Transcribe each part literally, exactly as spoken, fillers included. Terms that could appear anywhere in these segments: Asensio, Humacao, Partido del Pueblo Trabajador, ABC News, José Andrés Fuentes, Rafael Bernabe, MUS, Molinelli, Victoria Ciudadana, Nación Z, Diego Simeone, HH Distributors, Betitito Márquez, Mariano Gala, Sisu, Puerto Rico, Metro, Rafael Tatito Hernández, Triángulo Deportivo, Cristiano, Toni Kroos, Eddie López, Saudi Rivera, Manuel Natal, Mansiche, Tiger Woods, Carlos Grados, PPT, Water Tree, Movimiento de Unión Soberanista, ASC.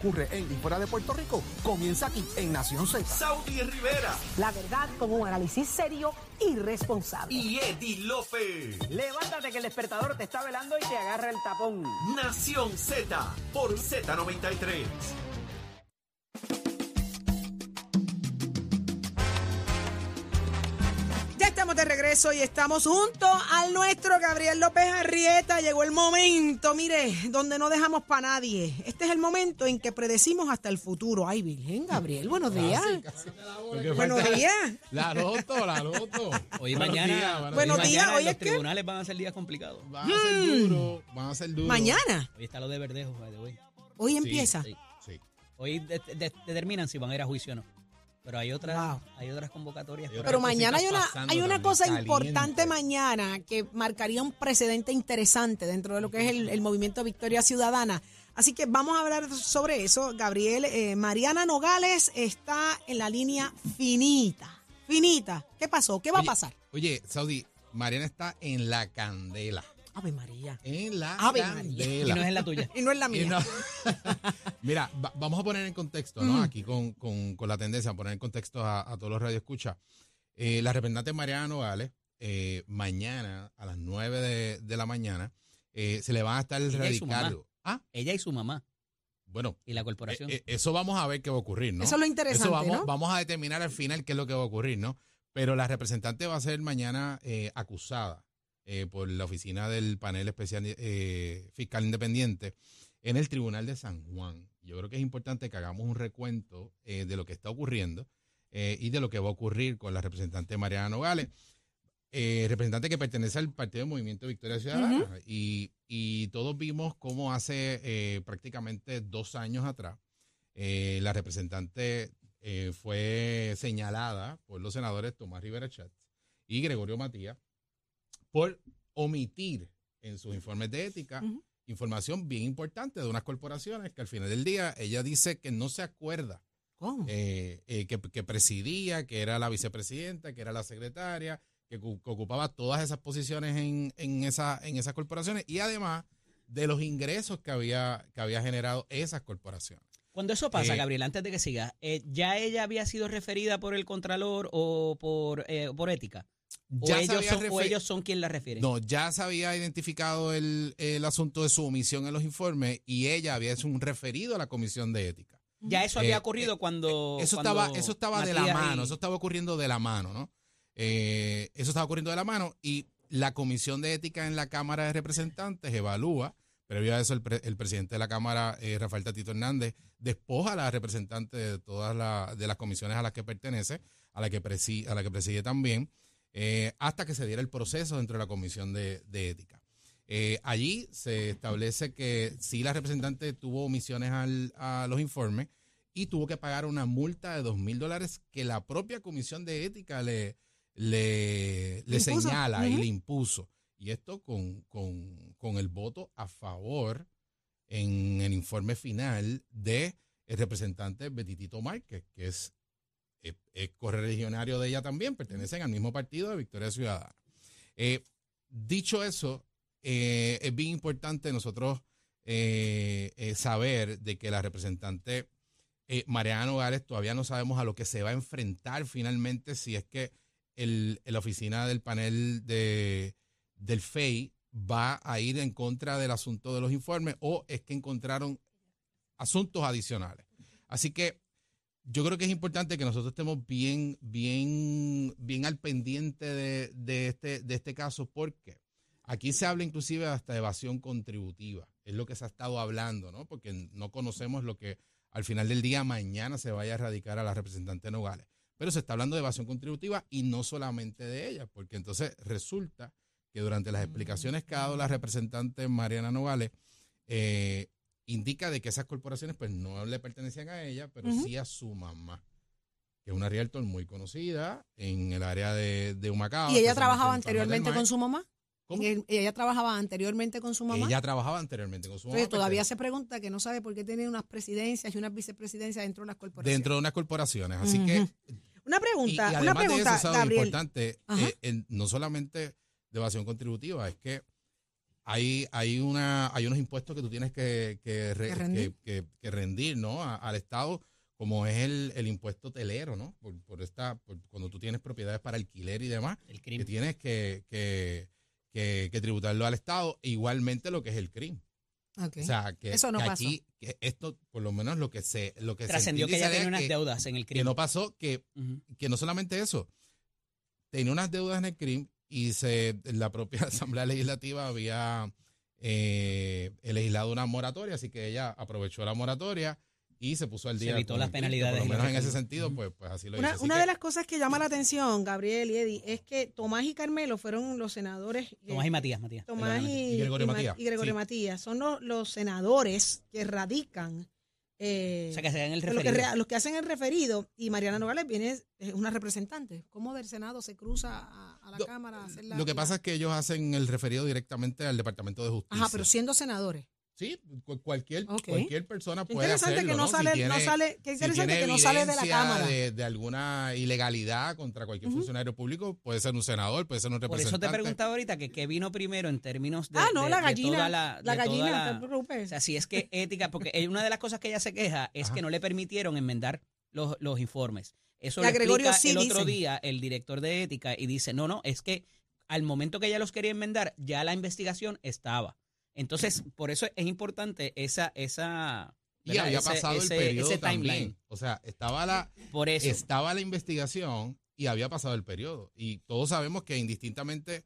Ocurre en y fuera de Puerto Rico, comienza aquí en Nación Z. Saudi Rivera. La verdad con un análisis serio y responsable. Y Eddie López. Levántate que el despertador te está velando y te agarra el tapón. Nación Z por Z noventa y tres. De regreso y estamos junto al nuestro Gabriel López Arrieta. Llegó el momento, mire, donde no dejamos para nadie. Este es el momento en que predecimos hasta el futuro. Ay, Virgen, Gabriel, buenos días. Casi, casi buenos días. La loto, la loto. Hoy buenos mañana. Días, buenos, buenos días. Mañana hoy los es tribunales que... van a ser días complicados. Van a hmm. ser duros, van a ser duros. Mañana. Hoy está lo de Verdejo. Hoy, hoy empieza. Sí, sí, sí. Hoy determinan si van a ir a juicio o no. Pero hay otras, wow. hay otras convocatorias. Pero, pero mañana hay una, hay una cosa caliente. importante mañana que marcaría un precedente interesante dentro de lo que es el, el movimiento Victoria Ciudadana. Así que vamos a hablar sobre eso, Gabriel. Eh, Mariana Nogales está en la línea finita, finita. ¿Qué pasó? ¿Qué va oye, a pasar? Oye, Saudi, Mariana está en la candela. Ave María. En la Ave María. Y no es en la tuya. Y no es la mía. No. Mira, va, vamos a poner en contexto, ¿no? Mm. Aquí con, con, con la tendencia a poner en contexto a, a todos los radioescuchas. Eh, la representante Mariana Nogales, eh, mañana a las nueve de, de la mañana, eh, se le van a estar radicando. ¿Ah? Ella y su mamá. Bueno. Y la corporación. Eh, eso vamos a ver qué va a ocurrir, ¿no? Eso es lo interesante, eso vamos, ¿no? Vamos a determinar al final qué es lo que va a ocurrir, ¿no? Pero la representante va a ser mañana eh, acusada. Eh, por la oficina del panel especial eh, fiscal independiente en el Tribunal de San Juan. Yo creo que es importante que hagamos un recuento eh, de lo que está ocurriendo eh, y de lo que va a ocurrir con la representante Mariana Nogales, eh, representante que pertenece al Partido del Movimiento Victoria Ciudadana. Uh-huh. y, y todos vimos cómo hace eh, prácticamente dos años atrás eh, la representante eh, fue señalada por los senadores Tomás Rivera Chatz y Gregorio Matías por omitir en sus informes de ética uh-huh. información bien importante de unas corporaciones que al final del día ella dice que no se acuerda oh. eh, eh, que, que presidía, que era la vicepresidenta, que era la secretaria, que, que ocupaba todas esas posiciones en, en, esa, en esas corporaciones y además de los ingresos que había, que había generado esas corporaciones. Cuando eso pasa, eh, Gabriel, antes de que sigas, eh, ¿ya ella había sido referida por el contralor o por, eh, por ética? Ya o, ellos son, refer- ¿O ellos son quien la refiere? No, ya se había identificado el, el asunto de su omisión en los informes y ella había hecho un referido a la Comisión de Ética. Ya eso eh, había ocurrido eh, cuando... Eso cuando estaba, eso estaba de la mano, y... eso estaba ocurriendo de la mano, ¿no? Eh, eso estaba ocurriendo de la mano y la Comisión de Ética en la Cámara de Representantes evalúa, previo a eso el, pre- el presidente de la Cámara, eh, Rafael Tatito Hernández, despoja a la representante de todas la, de las comisiones a las que pertenece, a la que preside, a la que preside también, Eh, hasta que se diera el proceso dentro de la Comisión de, de Ética. Eh, allí se establece que sí la representante tuvo omisiones al, a los informes y tuvo que pagar una multa de dos mil dólares que la propia Comisión de Ética le, le, le señala uh-huh. y le impuso. Y esto con, con, con el voto a favor en el informe final del representante Betitito Márquez, que es Es, es correligionario de ella también, pertenecen al mismo partido de Victoria Ciudadana. Eh, dicho eso, eh, es bien importante nosotros eh, eh, saber de que la representante eh, Mariana Nogales todavía no sabemos a lo que se va a enfrentar finalmente si es que el, la oficina del panel de, del F E I va a ir en contra del asunto de los informes o es que encontraron asuntos adicionales. Así que yo creo que es importante que nosotros estemos bien, bien, bien al pendiente de, de, este, de este caso, porque aquí se habla inclusive hasta de evasión contributiva, es lo que se ha estado hablando, ¿no? Porque no conocemos lo que al final del día mañana se vaya a erradicar a la representante Nogales, pero se está hablando de evasión contributiva y no solamente de ella, porque entonces resulta que durante las explicaciones que ha dado la representante Mariana Nogales, eh, indica de que esas corporaciones pues no le pertenecían a ella, pero uh-huh. sí a su mamá, que es una realtor muy conocida en el área de, de Humacao. ¿Y ella trabajaba anteriormente con su mamá? ¿Cómo? ¿Y ella trabajaba anteriormente con su mamá? Ella trabajaba anteriormente con su Entonces, mamá. Todavía se pregunta que no sabe por qué tiene unas presidencias y unas vicepresidencias dentro de unas corporaciones. Dentro de unas corporaciones, así uh-huh. que... Una pregunta, y, y una pregunta, de eso, Gabriel. Es importante, eh, eh, no solamente de evasión contributiva, es que hay, hay, una, hay unos impuestos que tú tienes que, que, re, que, rendir. Que, que, que rendir, ¿no? A, al Estado, como es el, el impuesto telero, ¿no? Por, por esta, por, cuando tú tienes propiedades para alquiler y demás, el que tienes que, que, que, que tributarlo al Estado, igualmente lo que es el crimen. Okay. O sea, que, eso no que pasó. Aquí, que esto, por lo menos lo que se... Lo que trascendió que ella tenía unas que, deudas en el crimen. Que no pasó, que, uh-huh. que no solamente eso, tenía unas deudas en el crimen y se la propia Asamblea Legislativa había eh, legislado una moratoria, así que ella aprovechó la moratoria y se puso al día. Se evitó las penalidades. Por lo menos en ese sentido, pues, pues así lo hizo. Una, una que, de las cosas que llama la atención, Gabriel y Eddie, es que Tomás y Carmelo fueron los senadores. Tomás y Matías, Matías. Tomás y, y Gregorio, y, Matías. Y Gregorio sí. Matías. Son los, los senadores que radican. Eh, o sea, que hacen el referido. Los que, los que hacen el referido. Y Mariana Nogales viene, es una representante. ¿Cómo del Senado se cruza a, a la lo, Cámara? A hacer la, lo que pasa la... es que ellos hacen el referido directamente al Departamento de Justicia. Ajá, pero siendo senadores. Sí, cualquier, okay. cualquier persona puede hacerlo. Que no, ¿no? Sale, si tiene, no sale, qué interesante si que no sale de la Cámara. De, de alguna ilegalidad contra cualquier uh-huh. funcionario público, puede ser un senador, puede ser un representante. Por eso te preguntaba ahorita que qué vino primero en términos de... Ah, no, de, la gallina, de toda la, la de gallina, toda la, no te preocupes. O sea, si es que ética, porque una de las cosas que ella se queja es Ajá. que no le permitieron enmendar los, los informes. Eso la lo Gregorio explica sí el dicen. Otro día el director de ética y dice, no, no, es que al momento que ella los quería enmendar, ya la investigación estaba. Entonces, por eso es importante esa, esa y había ese, pasado ese, el periodo timeline. O sea, estaba la, por eso. estaba la investigación y había pasado el periodo. Y todos sabemos que indistintamente,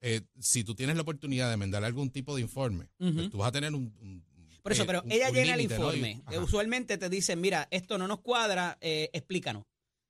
eh, si tú tienes la oportunidad de enmendar algún tipo de informe, uh-huh. pues tú vas a tener un... un por eso, eh, pero un, ella un llena limite, el informe. ¿No? Y, usualmente te dicen, mira, esto no nos cuadra, eh, explícanos.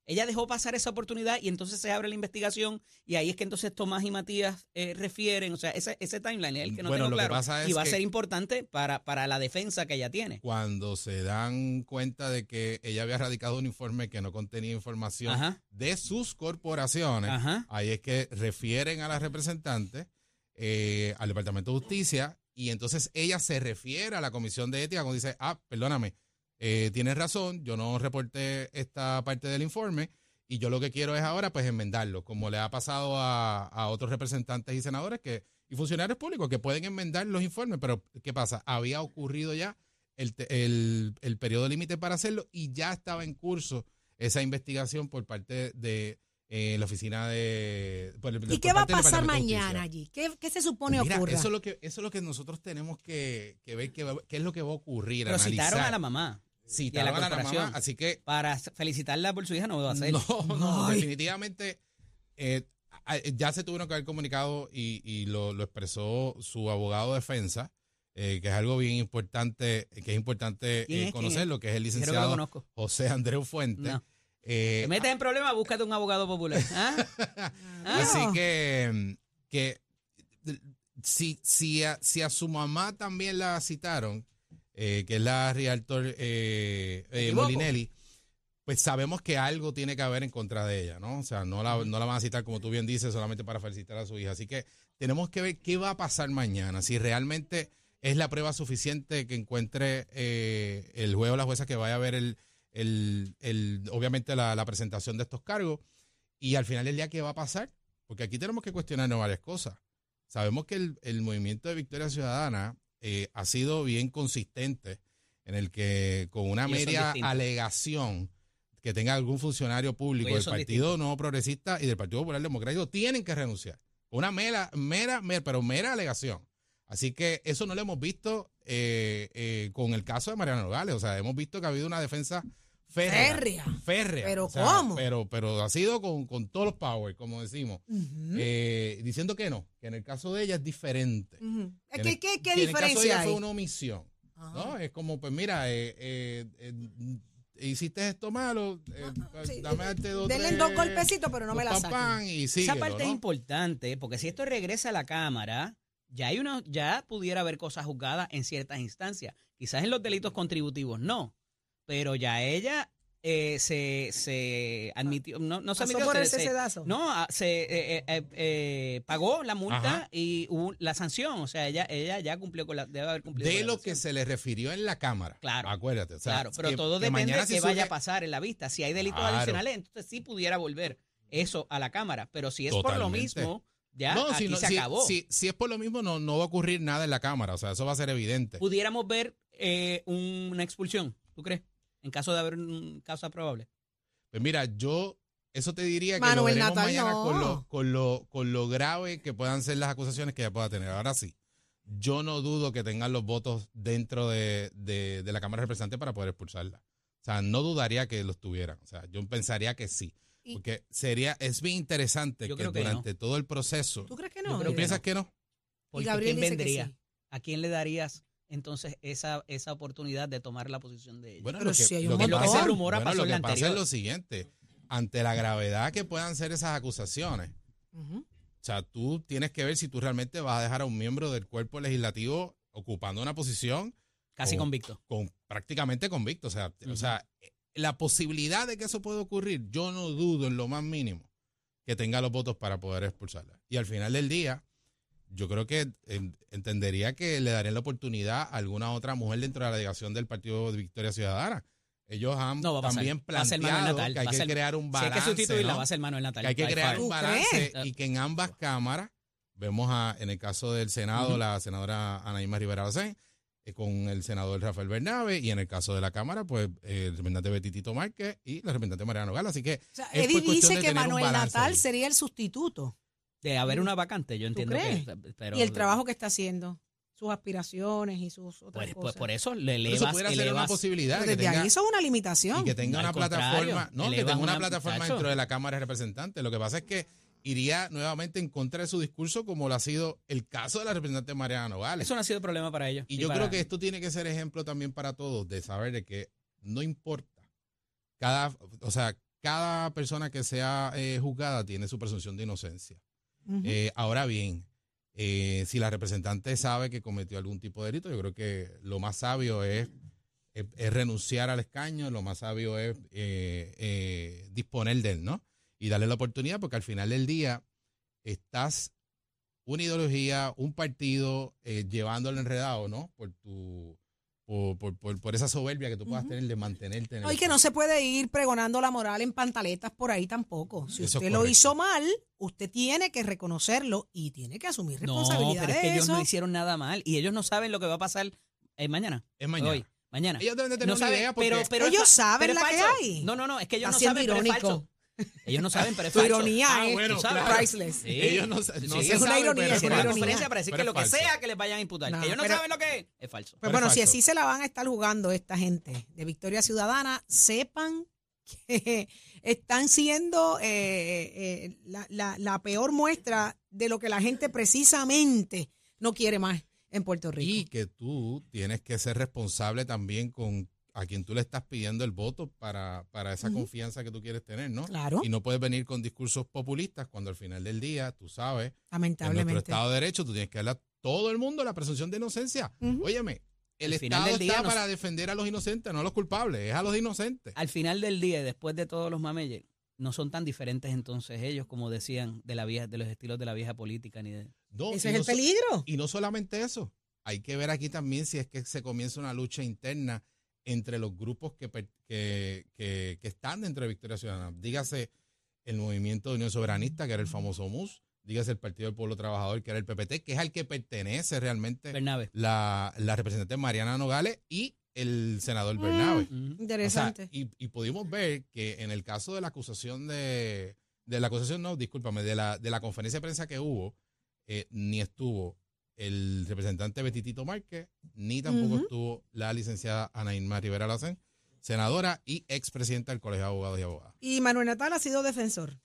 Ella dejó pasar esa oportunidad y entonces se abre la investigación y ahí es que entonces Tomás y Matías eh, refieren, o sea, ese, ese timeline es el que no bueno, tengo claro y va a ser importante para, para la defensa que ella tiene. Cuando se dan cuenta de que ella había radicado un informe que no contenía información Ajá. de sus corporaciones, Ajá. ahí es que refieren a la representante, eh, al Departamento de Justicia y entonces ella se refiere a la Comisión de Ética cuando dice, ah, perdóname, Eh, tienes razón, yo no reporté esta parte del informe y yo lo que quiero es ahora pues enmendarlo, como le ha pasado a, a otros representantes y senadores que y funcionarios públicos que pueden enmendar los informes, pero ¿qué pasa? Había ocurrido ya el, el, el periodo límite para hacerlo y ya estaba en curso esa investigación por parte de eh, la oficina de... Por el, ¿Y qué va a pasar mañana allí? ¿Qué, qué se supone Mira, ocurra? Eso es, lo que, eso es lo que nosotros tenemos que, que ver, qué es lo que va a ocurrir, pero analizar. Citaron a la mamá. Sí, a la, a la mamá, así que para felicitarla por su hija no lo va a hacer. No, no, Ay. definitivamente eh, ya se tuvieron que haber comunicado y, y lo, lo expresó su abogado de defensa, eh, que es algo bien importante, que es importante eh, conocerlo, que es el licenciado José Andrés Fuentes. No. Eh, Te metes en problemas, búscate un abogado popular. ¿Ah? ah. Así que, que si, si, a, si a su mamá también la citaron, Eh, que es la Realtor eh, eh, Molinelli, pues sabemos que algo tiene que haber en contra de ella, ¿no? O sea, no la, no la van a citar, como tú bien dices, solamente para felicitar a su hija. Así que tenemos que ver qué va a pasar mañana, si realmente es la prueba suficiente que encuentre eh, el juez o la jueza que vaya a ver, el, el, el obviamente, la, la presentación de estos cargos. Y al final del día, ¿qué va a pasar? Porque aquí tenemos que cuestionarnos varias cosas. Sabemos que el, el movimiento de Victoria Ciudadana Eh, ha sido bien consistente en el que con una media alegación que tenga algún funcionario público del Partido Nuevo Progresista y del Partido Popular Democrático tienen que renunciar. Una mera, mera, mera pero mera alegación. Así que eso no lo hemos visto eh, eh, con el caso de Mariana Nogales. O sea, hemos visto que ha habido una defensa férrea. Férrea. ¿Pero o sea, cómo? Pero, pero ha sido con, con todos los power, como decimos. Uh-huh. Eh, diciendo que no, que en el caso de ella es diferente. Uh-huh. ¿Qué, el, qué, qué diferencia hay? En el caso de ella fue una omisión. Uh-huh. ¿No? Es como, pues mira, eh, eh, eh, hiciste esto malo, eh, uh-huh. sí, dame darte dos, denle tres, dos golpecitos, pero no me la saquen. Esa parte, ¿no?, es importante, porque si esto regresa a la Cámara, ya, hay una, ya pudiera haber cosas juzgadas en ciertas instancias. Quizás en los delitos contributivos no. Pero ya ella eh, se, se admitió, no, no se admitió. Por se, se, no, se eh, eh, eh, pagó la multa Ajá. y hubo la sanción. O sea, ella ella ya cumplió con la, debe haber cumplido. De con la lo sanción. Que se le refirió en la Cámara. Claro. Acuérdate. O sea, claro, pero que, todo que depende de qué si vaya a pasar en la vista. Si hay delitos claro. adicionales, entonces sí pudiera volver eso a la Cámara. Pero si es Totalmente. Por lo mismo, Ya, no, aquí si no, se si, acabó. Si, si es por lo mismo, no, no va a ocurrir nada en la Cámara. O sea, eso va a ser evidente. ¿Pudiéramos ver eh, una expulsión, tú crees? En caso de haber un caso probable. Pues mira, yo eso te diría que Manuel lo veremos Natal, mañana no. con, lo, con, lo, con lo grave que puedan ser las acusaciones que ella pueda tener. Ahora sí, yo no dudo que tengan los votos dentro de, de, de la Cámara de Representantes para poder expulsarla. O sea, no dudaría que los tuvieran. O sea, yo pensaría que sí. Porque sería, es bien interesante que, que durante no. todo el proceso... ¿Tú crees que no? ¿Tú que piensas no. que no? Porque Gabriel ¿quién vendría? Sí. ¿A quién le darías entonces esa, esa oportunidad de tomar la posición de ella? Bueno, Pero lo que, si hay un lo que pasa, se rumora bueno, pasó lo que en la pasa es lo siguiente. Ante la gravedad que puedan ser esas acusaciones, uh-huh. o sea, tú tienes que ver si tú realmente vas a dejar a un miembro del cuerpo legislativo ocupando una posición... Casi con, convicto. Con, prácticamente convicto. O sea, uh-huh. o sea... La posibilidad de que eso pueda ocurrir, yo no dudo en lo más mínimo que tenga los votos para poder expulsarla. Y al final del día, yo creo que eh, entendería que le darían la oportunidad a alguna otra mujer dentro de la delegación del Partido de Victoria Ciudadana. Ellos han no, también pasar, planteado Natal, que hay que ser, crear un balance. Si hay que sustituirla, ¿no? va a ser Manuel Natal. Que hay que crear un balance y que en ambas cámaras, vemos a, en el caso del Senado, uh-huh. la senadora Anaín Marí Rivera Lacén, con el senador Rafael Bernabe, y en el caso de la Cámara, pues el representante Betitito Márquez y la representante Mariano Gala. Así que. O sea, Eddie dice que Manuel Natal ahí. Sería el sustituto. De haber una vacante, yo entiendo crees? que. Pero, y el trabajo que está haciendo, sus aspiraciones y sus otras pues, cosas. Pues por eso le elevas. Eso pudiera elevas, ser una posibilidad. Pero desde que tenga, ahí eso es una limitación. Y que tenga no, una plataforma. No, que tenga una, una plataforma muchacho. dentro de la Cámara de Representantes. Lo que pasa es que iría nuevamente en contra de su discurso, como lo ha sido el caso de la representante Mariana Nogales. Eso no ha sido problema para ellos. Y yo para... creo que esto tiene que ser ejemplo también para todos, de saber de que no importa. Cada, o sea, cada persona que sea eh, juzgada tiene su presunción de inocencia. Uh-huh. Eh, ahora bien, eh, si la representante sabe que cometió algún tipo de delito, yo creo que lo más sabio es, es, es renunciar al escaño, lo más sabio es eh, eh, disponer de él, ¿no? Y darle la oportunidad, porque al final del día estás una ideología, un partido, eh, llevándolo enredado, ¿no? Por tu por, por, por, por esa soberbia que tú puedas uh-huh. tener de mantenerte. En no, el y que país. No se puede ir pregonando la moral en pantaletas por ahí tampoco. Si eso usted lo hizo mal, usted tiene que reconocerlo y tiene que asumir responsabilidad. No, pero es que ellos no hicieron nada mal y ellos no saben lo que va a pasar eh, mañana. Es mañana. Hoy. Mañana. Ellos deben de tener no una saben, idea porque... Pero, pero ellos saben pero la que hay. No, no, no, es que ellos Está no saben, irónico. Pero es falso. Ellos no saben, pero es falso. Ironía ah, es bueno, claro. priceless. Sí. Ellos no, no sí, se es una saben, ironía, pero es una conferencia para decir pero que lo que sea que les vayan a imputar. No, ellos no pero, saben lo que es. Es falso. Pues bueno, falso. Si así se la van a estar jugando esta gente de Victoria Ciudadana, sepan que están siendo eh, eh, la, la, la peor muestra de lo que la gente precisamente no quiere más en Puerto Rico. Y que tú tienes que ser responsable también con a quien tú le estás pidiendo el voto para, para esa uh-huh. confianza que tú quieres tener, ¿no? Claro. Y no puedes venir con discursos populistas cuando al final del día, tú sabes, lamentablemente, en nuestro Estado de Derecho, tú tienes que darle a todo el mundo la presunción de inocencia. Uh-huh. Óyeme, el al Estado está para nos... defender a los inocentes, no a los culpables, es a los inocentes. Al final del día, después de todos los mameyes, no son tan diferentes entonces ellos, como decían, de la vieja, de los estilos de la vieja política. ni de... No, Ese es no el so... peligro. Y no solamente eso, hay que ver aquí también si es que se comienza una lucha interna entre los grupos que, que, que, que están dentro de Victoria Ciudadana. Dígase el Movimiento de Unión Soberanista, que era el famoso M U S, dígase el Partido del Pueblo Trabajador, que era el P P T, que es al que pertenece realmente la, la representante Mariana Nogales y el senador mm, Bernabe. Mm, interesante. O sea, y, y pudimos ver que en el caso de la acusación de, de la acusación, no, discúlpame, de la, de la conferencia de prensa que hubo, eh, ni estuvo el representante Betitito Márquez, ni tampoco uh-huh. estuvo la licenciada Anaín Marí Rivera Lacén, senadora y expresidenta del Colegio de Abogados y Abogadas. Y Manuel Natal ha sido defensor.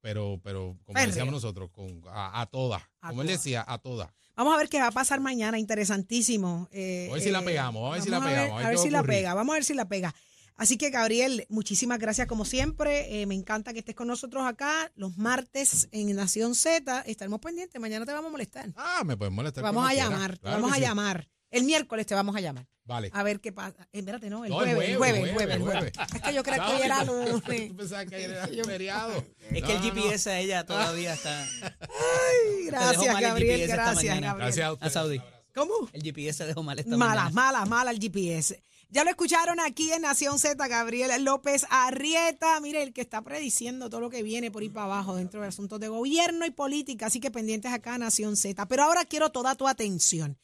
Pero, pero como Ferre. decíamos nosotros, con, a, a todas. A como toda. él decía, a todas. Vamos a ver qué va a pasar mañana, interesantísimo. Eh, a ver si eh, la pegamos, a ver si la pegamos. A ver, a ver si la pega, vamos a ver si la pega. Así que, Gabriel, muchísimas gracias como siempre. Eh, me encanta que estés con nosotros acá los martes en Nación Z. Estaremos pendientes. Mañana te vamos a molestar. Ah, me puedes molestar. Vamos a llamar. Claro vamos a sí. llamar. El miércoles te vamos a llamar. Vale. A ver qué pasa. Eh, espérate, no, el no, jueves. El jueves, el jueves, el jueves. Es que yo creo que hoy era lunes. Tú pensabas que ayer era feriado. Es que el G P S a ella todavía está. Ay, gracias, Gabriel. Gracias, Gabriel. Gracias a usted. ¿Cómo? El G P S dejó mal esta mañana. Mala, mala, mala el G P S. Ya lo escucharon aquí en Nación Z, Gabriel López Arrieta, mire, el que está prediciendo todo lo que viene por ahí para abajo dentro de asuntos de gobierno y política, así que pendientes acá Nación Z. Pero ahora quiero toda tu atención.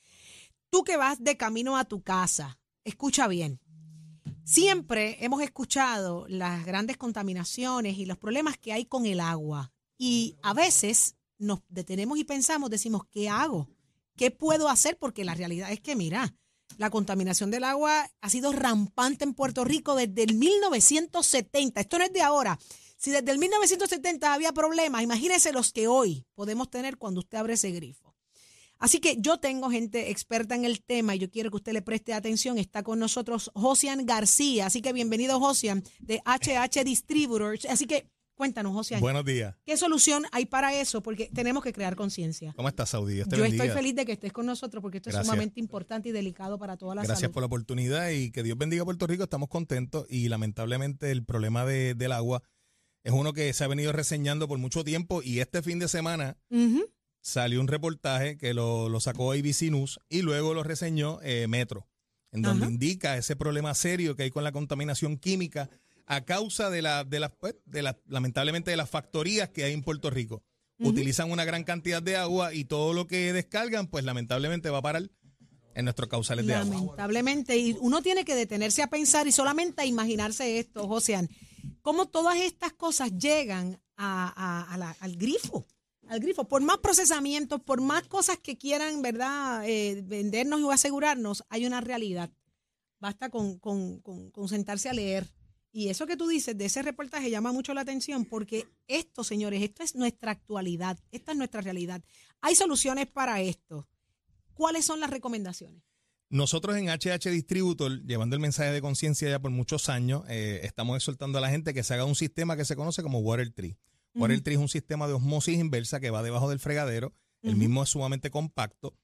Tú que vas de camino a tu casa, escucha bien. Siempre hemos escuchado las grandes contaminaciones y los problemas que hay con el agua. Y a veces nos detenemos y pensamos, decimos, ¿qué hago? ¿Qué puedo hacer? Porque la realidad es que, mira, la contaminación del agua ha sido rampante en Puerto Rico desde el mil novecientos setenta. Esto no es de ahora. Si desde el mil novecientos setenta había problemas, imagínense los que hoy podemos tener cuando usted abre ese grifo. Así que yo tengo gente experta en el tema y yo quiero que usted le preste atención. Está con nosotros Josian García. Así que bienvenido, Josian, de H H Distributors. Así que cuéntanos, José. Buenos días. ¿Qué solución hay para eso? Porque tenemos que crear conciencia. ¿Cómo estás, Saudí? Yo bendiga. Estoy feliz de que estés con nosotros porque esto Gracias. Es sumamente importante y delicado para toda la Gracias salud. Gracias por la oportunidad y que Dios bendiga a Puerto Rico. Estamos contentos y lamentablemente el problema de, del agua es uno que se ha venido reseñando por mucho tiempo y este fin de semana uh-huh. salió un reportaje que lo, lo sacó A B C News y luego lo reseñó eh, Metro, en donde uh-huh. indica ese problema serio que hay con la contaminación química a causa de la, de, la, de la, lamentablemente, de las factorías que hay en Puerto Rico. Uh-huh. Utilizan una gran cantidad de agua y todo lo que descargan, pues lamentablemente va a parar en nuestros causales de agua. Lamentablemente, y uno tiene que detenerse a pensar y solamente a imaginarse esto, José, cómo todas estas cosas llegan a, a, a la, al grifo, al grifo. Por más procesamientos, por más cosas que quieran, ¿verdad?, eh, vendernos y asegurarnos, hay una realidad. Basta con, con, con, con sentarse a leer. Y eso que tú dices de ese reportaje llama mucho la atención porque esto, señores, esto es nuestra actualidad, esta es nuestra realidad. Hay soluciones para esto. ¿Cuáles son las recomendaciones? Nosotros en H H Distributor, llevando el mensaje de conciencia ya por muchos años, eh, estamos exhortando a la gente que se haga un sistema que se conoce como Water Tree. Uh-huh. Water Tree es un sistema de osmosis inversa que va debajo del fregadero, uh-huh. el mismo es sumamente compacto.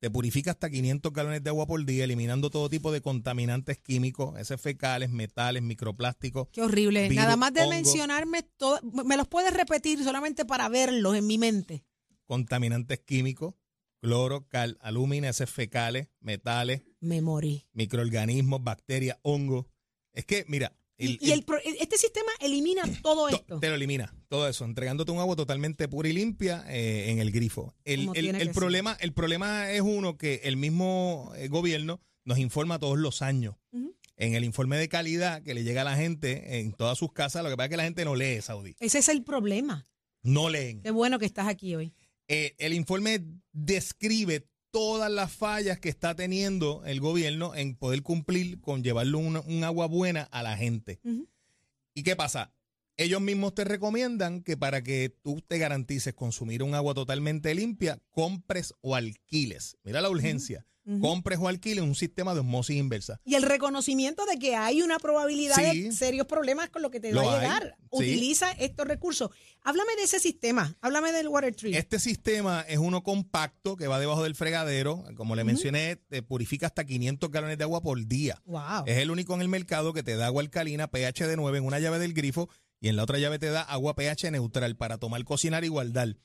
Te purifica hasta quinientos galones de agua por día, eliminando todo tipo de contaminantes químicos, heces fecales, metales, microplásticos. Qué horrible. Virus, nada más de hongos, mencionarme, todo, me los puedes repetir solamente para verlos en mi mente. Contaminantes químicos, cloro, cal, alúmina, heces fecales, metales. Me morí. Microorganismos, bacterias, hongos. Es que, mira. El, y el, el, este sistema elimina todo to, esto. Te lo elimina, todo eso, entregándote un agua totalmente pura y limpia eh, en el grifo. El, el, el, problema, el problema es uno que el mismo gobierno nos informa todos los años. Uh-huh. En el informe de calidad que le llega a la gente en todas sus casas, lo que pasa es que la gente no lee, Saudí. Ese es el problema. No leen. Qué bueno que estás aquí hoy. Eh, el informe describe todas las fallas que está teniendo el gobierno en poder cumplir con llevarle un, un agua buena a la gente. Uh-huh. ¿Y qué pasa? Ellos mismos te recomiendan que para que tú te garantices consumir un agua totalmente limpia, compres o alquiles. Mira la urgencia. Uh-huh. Compres o alquiles un sistema de osmosis inversa. Y el reconocimiento de que hay una probabilidad sí, de serios problemas con lo que te lo va a llegar. Hay, Utiliza sí. estos recursos. Háblame de ese sistema, háblame del Water Tree. Este sistema es uno compacto que va debajo del fregadero. Como le uh-huh. mencioné, te purifica hasta quinientos galones de agua por día. Wow. Es el único en el mercado que te da agua alcalina, pH de nueve en una llave del grifo y en la otra llave te da agua pH neutral para tomar, cocinar y guardar.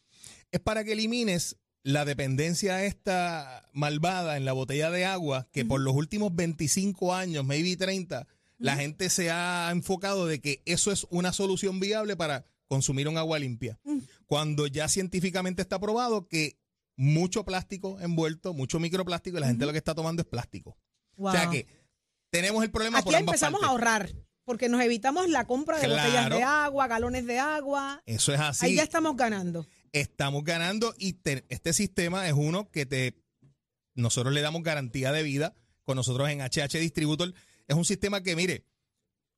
Es para que elimines la dependencia esta malvada en la botella de agua que uh-huh. por los últimos veinticinco años, maybe treinta, uh-huh. la gente se ha enfocado de que eso es una solución viable para consumir un agua limpia. Uh-huh. Cuando ya científicamente está probado que mucho plástico envuelto, mucho microplástico, y la uh-huh. gente lo que está tomando es plástico. Wow. O sea que tenemos el problema. Aquí por ambas empezamos partes. A ahorrar. Porque nos evitamos la compra de claro. botellas de agua, galones de agua. Eso es así. Ahí ya estamos ganando. Estamos ganando y te, este sistema es uno que te nosotros le damos garantía de vida con nosotros en H H Distributor. Es un sistema que, mire,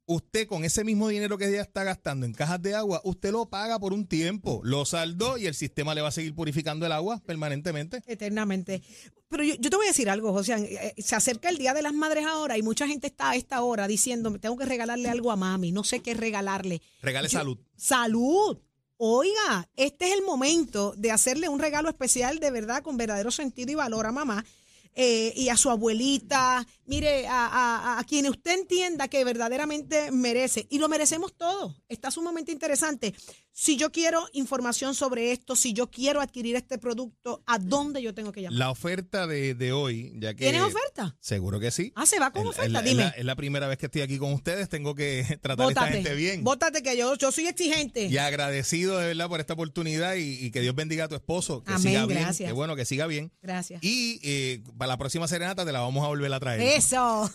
usted con ese mismo dinero que ya está gastando en cajas de agua, usted lo paga por un tiempo, lo saldó y el sistema le va a seguir purificando el agua permanentemente. Eternamente. Pero yo, yo te voy a decir algo, José, se acerca el Día de las Madres ahora y mucha gente está a esta hora diciendo, tengo que regalarle algo a mami, no sé qué regalarle. Regale yo, salud. ¡Salud! Oiga, este es el momento de hacerle un regalo especial de verdad, con verdadero sentido y valor a mamá eh, y a su abuelita, mire, a, a, a quien usted entienda que verdaderamente merece. Y lo merecemos todo. Está sumamente interesante. Si yo quiero información sobre esto, si yo quiero adquirir este producto, ¿a dónde yo tengo que llamar? La oferta de, de hoy, ya que... ¿Tienen oferta? Seguro que sí. Ah, se va con es, oferta, es, dime. Es la, es la primera vez que estoy aquí con ustedes, tengo que tratar bótate, a esta gente bien. Bótate, que yo, yo soy exigente. Y agradecido de verdad por esta oportunidad y, y que Dios bendiga a tu esposo, que amén, siga bien. Gracias. Que bueno, que siga bien. Gracias. Y eh, para la próxima serenata te la vamos a volver a traer. Eso.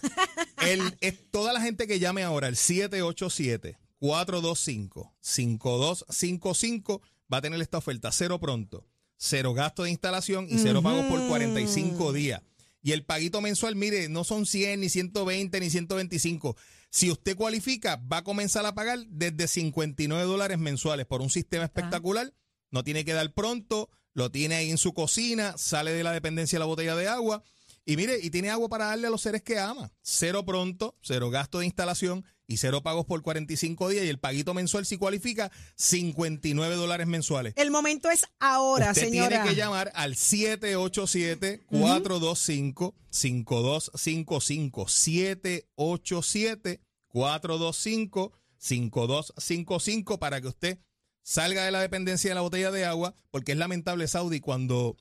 El, es, toda la gente que llame ahora, el siete ocho siete, cuatro dos cinco, cinco dos cinco cinco va a tener esta oferta, cero pronto, cero gasto de instalación y cero uh-huh. pagos por cuarenta y cinco días. Y el paguito mensual, mire, no son cien, ni ciento veinte, ni ciento veinticinco. Si usted cualifica, va a comenzar a pagar desde cincuenta y nueve dólares mensuales por un sistema espectacular. No tiene que dar pronto, lo tiene ahí en su cocina, sale de la dependencia de la botella de agua y mire, y tiene agua para darle a los seres que ama. Cero pronto, cero gasto de instalación y cero pagos por cuarenta y cinco días. Y el paguito mensual, si cualifica, cincuenta y nueve dólares mensuales. El momento es ahora, usted, señora. Usted tiene que llamar al siete ocho siete, cuatro dos cinco, cinco dos cinco cinco. siete ocho siete, cuatro dos cinco, cinco dos cinco cinco para que usted salga de la dependencia de la botella de agua, porque es lamentable, Saudi, cuando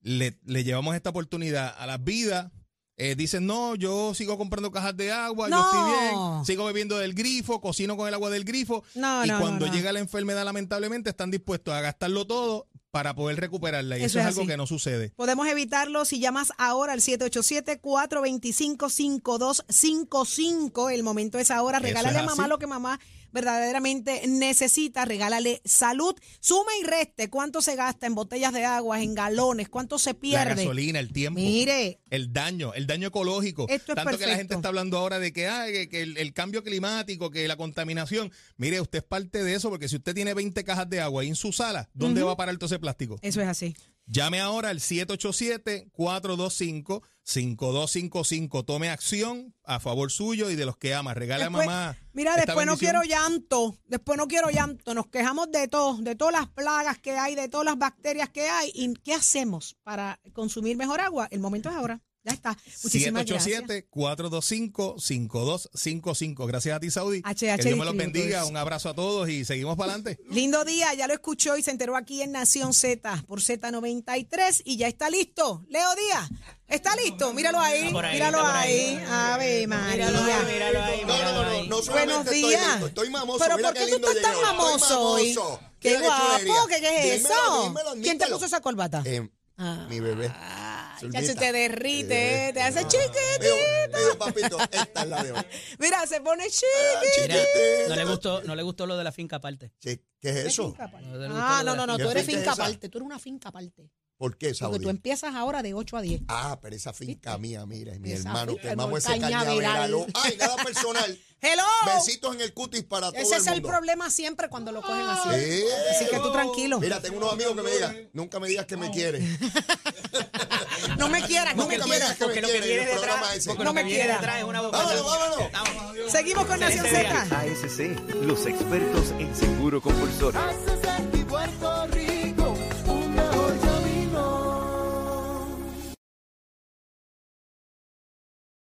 le, le llevamos esta oportunidad a las vidas. Eh, dicen, no, yo sigo comprando cajas de agua, no. yo estoy bien, sigo bebiendo del grifo, cocino con el agua del grifo. No, y no, cuando no, no. llega la enfermedad, lamentablemente, están dispuestos a gastarlo todo para poder recuperarla. Y eso, eso es algo así. Que no sucede. Podemos evitarlo si llamas ahora al siete ocho siete, cuatro dos cinco, cinco dos cinco cinco. El momento es ahora. Regálale es a mamá así. Lo que mamá verdaderamente necesita. Regálale salud. Suma y reste cuánto se gasta en botellas de agua, en galones, cuánto se pierde. La gasolina, el tiempo. Mire. El daño, el daño ecológico. Esto es tanto perfecto. Que la gente está hablando ahora de que, ah, que, que el, el cambio climático, que la contaminación. Mire, usted es parte de eso, porque si usted tiene veinte cajas de agua ahí en su sala, ¿dónde uh-huh. va a parar todo ese plástico? Eso es así. Llame ahora al siete ocho siete, cuatro dos cinco, cinco dos cinco cinco. Tome acción a favor suyo y de los que ama. Regala después, a mamá. Mira, después bendición. No quiero llanto. Después no quiero llanto. Nos quejamos de todo, de todas las plagas que hay, de todas las bacterias que hay. ¿Y qué hacemos para consumir mejor agua? El momento es ahora. Ya está. Muchísimas gracias. siete ocho siete, cuatro dos cinco, cinco dos cinco cinco. Gracias a ti, Saudi. H H, que Dios me los bendiga. Un abrazo a todos y seguimos para adelante. Lindo día. Ya lo escuchó y se enteró aquí en Nación Z por Z noventa y tres. Y ya está listo. Leo Díaz, ¿está listo? Míralo ahí. ahí míralo ahí. ahí. A ver, María. Míralo ahí. Míralo ahí míralo no, no, no. no, no buenos días. Estoy, listo, estoy mamoso. Pero ¿por qué tú estás tan mamoso hoy? Qué guapo. ¿Qué, qué es dímelo, eso? Dímelo, dímelo, ¿quién te puso esa corbata? Eh, ah. Mi bebé. Ya se te derrite, eh, te hace no, chiquitito. Digo, papito, esta es la de hoy. Mira, se pone chiquitito. Ah, no le gustó, no le gustó lo de la finca aparte. ¿Qué es eso? Ah, no, no, no, tú eres finca aparte, tú eres una finca aparte. ¿Por qué, Saudi? Porque tú empiezas ahora de ocho a diez. Ah, pero esa finca ¿viste? Mía, mira, es mi esa hermano, finca, que amamos ese cañaveral. Ay, nada personal. Hello. Besitos en el cutis para todo el mundo. Ese es el problema siempre cuando lo cogen así. Sí. Así que tú tranquilo. Mira, tengo unos amigos que me digan, nunca me digas que me quieres. No me quieras, no me quieras. Porque lo que viene detrás, no me quieras. Vámonos, vámonos. Seguimos con Nación Z. A S C, los expertos en seguro compulsorio.